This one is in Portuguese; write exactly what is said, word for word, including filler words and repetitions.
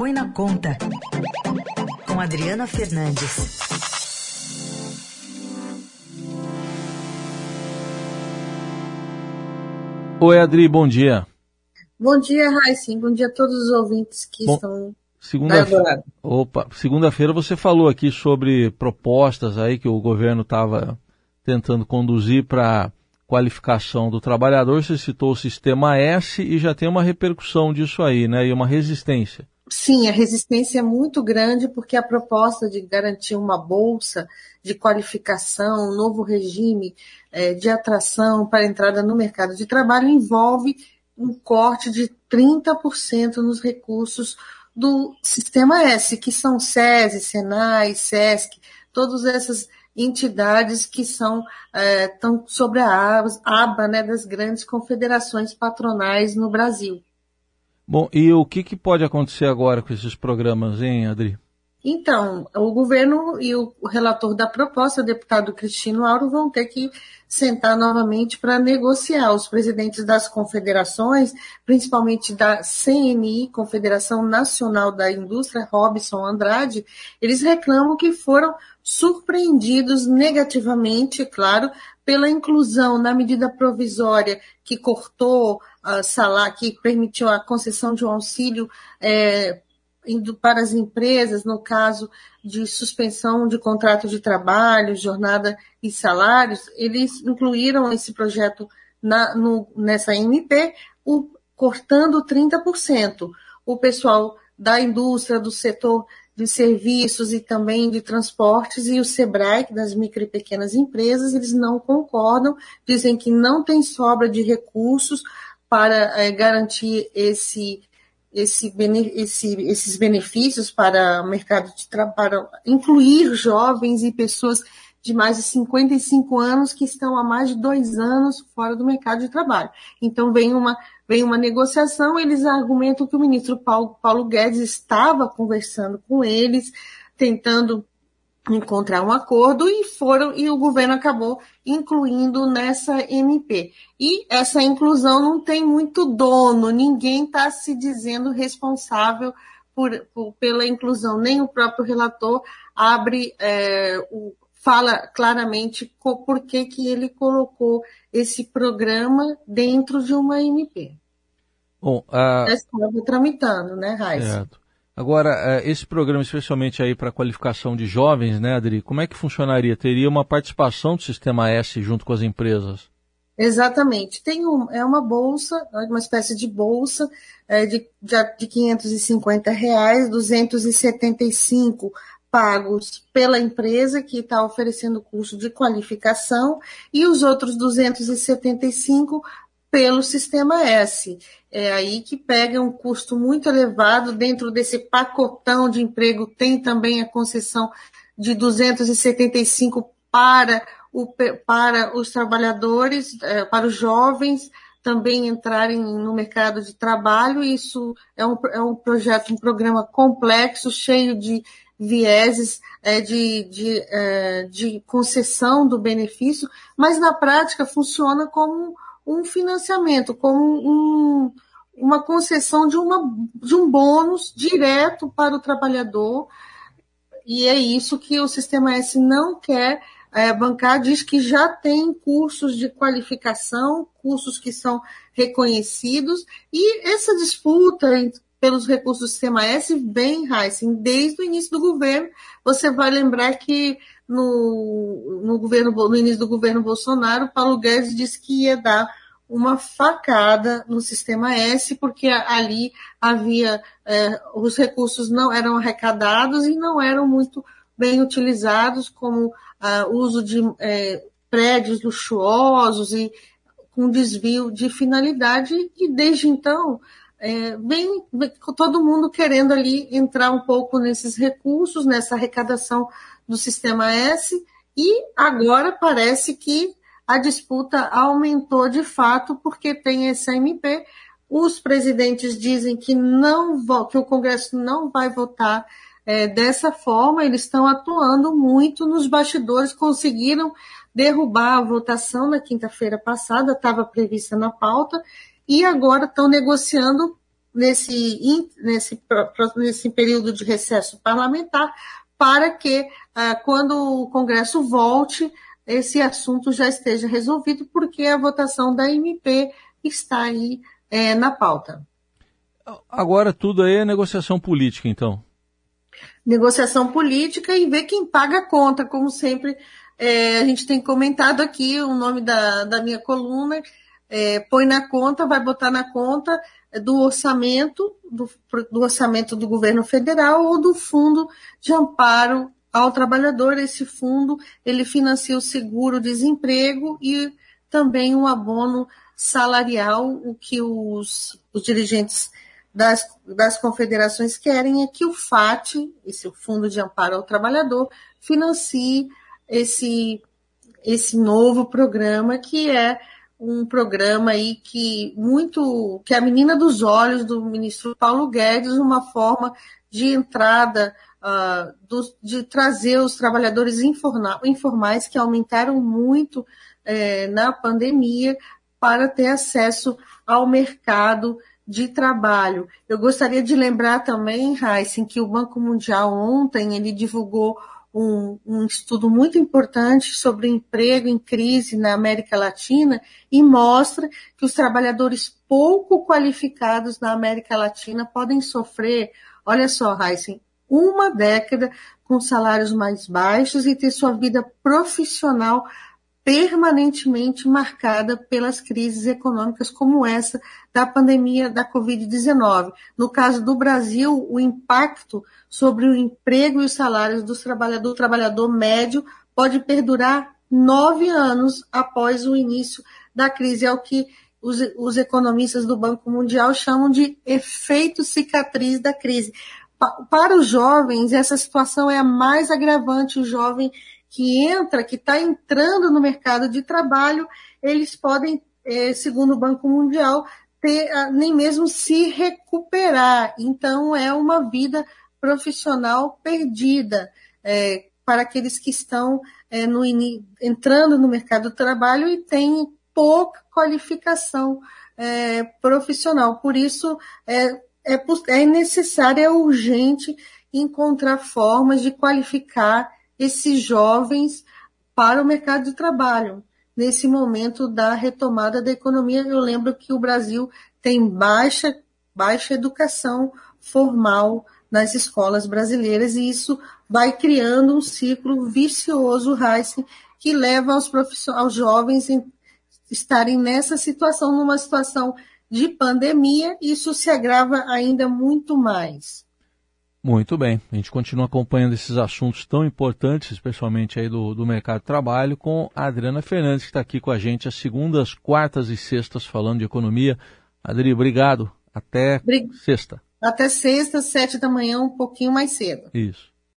Põe na Conta, com Adriana Fernandes. Oi, Adri, bom dia. Bom dia, Raíssa. Bom dia a todos os ouvintes que bom, estão... Segunda-feira, opa, segunda-feira você falou aqui sobre propostas aí que o governo estava tentando conduzir para qualificação do trabalhador. Você citou o Sistema S e já tem uma repercussão disso aí, né? E uma resistência. Sim, a resistência é muito grande porque a proposta de garantir uma bolsa de qualificação, um novo regime eh, de atração para a entrada no mercado de trabalho envolve um corte de trinta por cento nos recursos do Sistema S, que são SESI, SENAI, SESC, todas essas entidades que são eh, estão sobre a aba, né, das grandes confederações patronais no Brasil. Bom, e o que, que pode acontecer agora com esses programas, hein, Adri? Então, o governo e o relator da proposta, o deputado Cristiano Lauro, vão ter que sentar novamente para negociar. Os presidentes das confederações, principalmente da C N I, Confederação Nacional da Indústria, Robson Andrade, eles reclamam que foram surpreendidos negativamente, claro, pela inclusão na medida provisória que cortou a salário, que permitiu a concessão de um auxílio é, para as empresas, no caso de suspensão de contrato de trabalho, jornada e salários. Eles incluíram esse projeto na, no, nessa M P, o, cortando trinta por cento. O pessoal da indústria, do setor de serviços e também de transportes e o SEBRAE, das micro e pequenas empresas, eles não concordam, dizem que não tem sobra de recursos para é, garantir esse, esse, esse, esses benefícios para o mercado de trabalho, incluir jovens e pessoas de mais de cinquenta e cinco anos que estão há mais de dois anos fora do mercado de trabalho. Então, vem uma, vem uma negociação, eles argumentam que o ministro Paulo, Paulo Guedes estava conversando com eles, tentando encontrar um acordo, e foram e o governo acabou incluindo nessa M P. E essa inclusão não tem muito dono, ninguém está se dizendo responsável por, por, pela inclusão, nem o próprio relator abre é, o fala claramente por que que ele colocou esse programa dentro de uma M P. Bom, a... estava tramitando, né, Raíssa? Certo. Agora, esse programa, especialmente aí para a qualificação de jovens, né, Adri, como é que funcionaria? Teria uma participação do Sistema S junto com as empresas? Exatamente. Tem um, é uma bolsa, uma espécie de bolsa é, de, de quinhentos e cinquenta reais, duzentos e setenta e cinco reais pagos pela empresa que está oferecendo o curso de qualificação e os outros duzentos e setenta e cinco pelo Sistema S. É aí que pega um custo muito elevado. Dentro desse pacotão de emprego tem também a concessão de duzentos e setenta e cinco para, o, para os trabalhadores, para os jovens também entrarem no mercado de trabalho. Isso é um, é um projeto, um programa complexo, cheio de vieses é, de, de, é, de concessão do benefício, mas na prática funciona como um financiamento, como um, uma concessão de, uma, de um bônus direto para o trabalhador, e é isso que o Sistema S não quer é, bancar. Diz que já tem cursos de qualificação, cursos que são reconhecidos, e essa disputa entre pelos recursos do Sistema S, bem, Raíssa, desde o início do governo. Você vai lembrar que no, no, governo, no início do governo Bolsonaro, Paulo Guedes disse que ia dar uma facada no Sistema S, porque ali havia, eh, os recursos não eram arrecadados e não eram muito bem utilizados, como ah, uso de eh, prédios luxuosos e com desvio de finalidade, e desde então... É, bem, bem, todo mundo querendo ali entrar um pouco nesses recursos, nessa arrecadação do Sistema S, e agora parece que a disputa aumentou de fato porque tem essa M P. Os presidentes dizem que, não, que o Congresso não vai votar é, dessa forma. Eles estão atuando muito nos bastidores, conseguiram derrubar a votação na quinta-feira passada, estava prevista na pauta, e agora estão negociando nesse, nesse, nesse período de recesso parlamentar, para que, quando o Congresso volte, esse assunto já esteja resolvido, porque a votação da M P está aí é, na pauta. Agora tudo aí é negociação política, então. Negociação política e ver quem paga a conta, como sempre é, a gente tem comentado aqui, o nome da, da minha coluna, é, põe na conta, vai botar na conta do orçamento, do, do orçamento do governo federal ou do fundo de amparo ao trabalhador. Esse fundo, ele financia o seguro-desemprego e também um abono salarial. O que os, os dirigentes das, das confederações querem é que o F A T, esse o Fundo de Amparo ao Trabalhador, financie esse, esse novo programa, que é um programa aí que muito, que é a menina dos olhos do ministro Paulo Guedes, uma forma de entrada uh, do, de trazer os trabalhadores informa, informais, que aumentaram muito eh, na pandemia, para ter acesso ao mercado de trabalho. Eu gostaria de lembrar também, Raíssa, que o Banco Mundial ontem ele divulgou um, um estudo muito importante sobre o emprego em crise na América Latina e mostra que os trabalhadores pouco qualificados na América Latina podem sofrer, olha só, Raíssa, uma década com salários mais baixos e ter sua vida profissional permanentemente marcada pelas crises econômicas como essa da pandemia da covid dezenove. No caso do Brasil, o impacto sobre o emprego e os salários do trabalhador, do trabalhador médio pode perdurar nove anos após o início da crise. É o que os, os economistas do Banco Mundial chamam de efeito cicatriz da crise. Pa, para os jovens, essa situação é a mais agravante. O jovem que entra, que está entrando no mercado de trabalho, eles podem, segundo o Banco Mundial, ter, nem mesmo se recuperar. Então, é uma vida profissional perdida é, para aqueles que estão é, no, entrando no mercado de trabalho e têm pouca qualificação é, profissional. Por isso, é, é, é necessário, é urgente encontrar formas de qualificar esses jovens para o mercado de trabalho, nesse momento da retomada da economia. Eu lembro que o Brasil tem baixa, baixa educação formal nas escolas brasileiras, e isso vai criando um ciclo vicioso, Raíssa, que leva aos, aos jovens a estarem nessa situação, numa situação de pandemia, e isso se agrava ainda muito mais. Muito bem, a gente continua acompanhando esses assuntos tão importantes, especialmente aí do, do mercado de trabalho, com a Adriana Fernandes, que está aqui com a gente às segundas, quartas e sextas, falando de economia. Adri, obrigado. Até Bri... sexta. Até sexta, sete da manhã, um pouquinho mais cedo. Isso.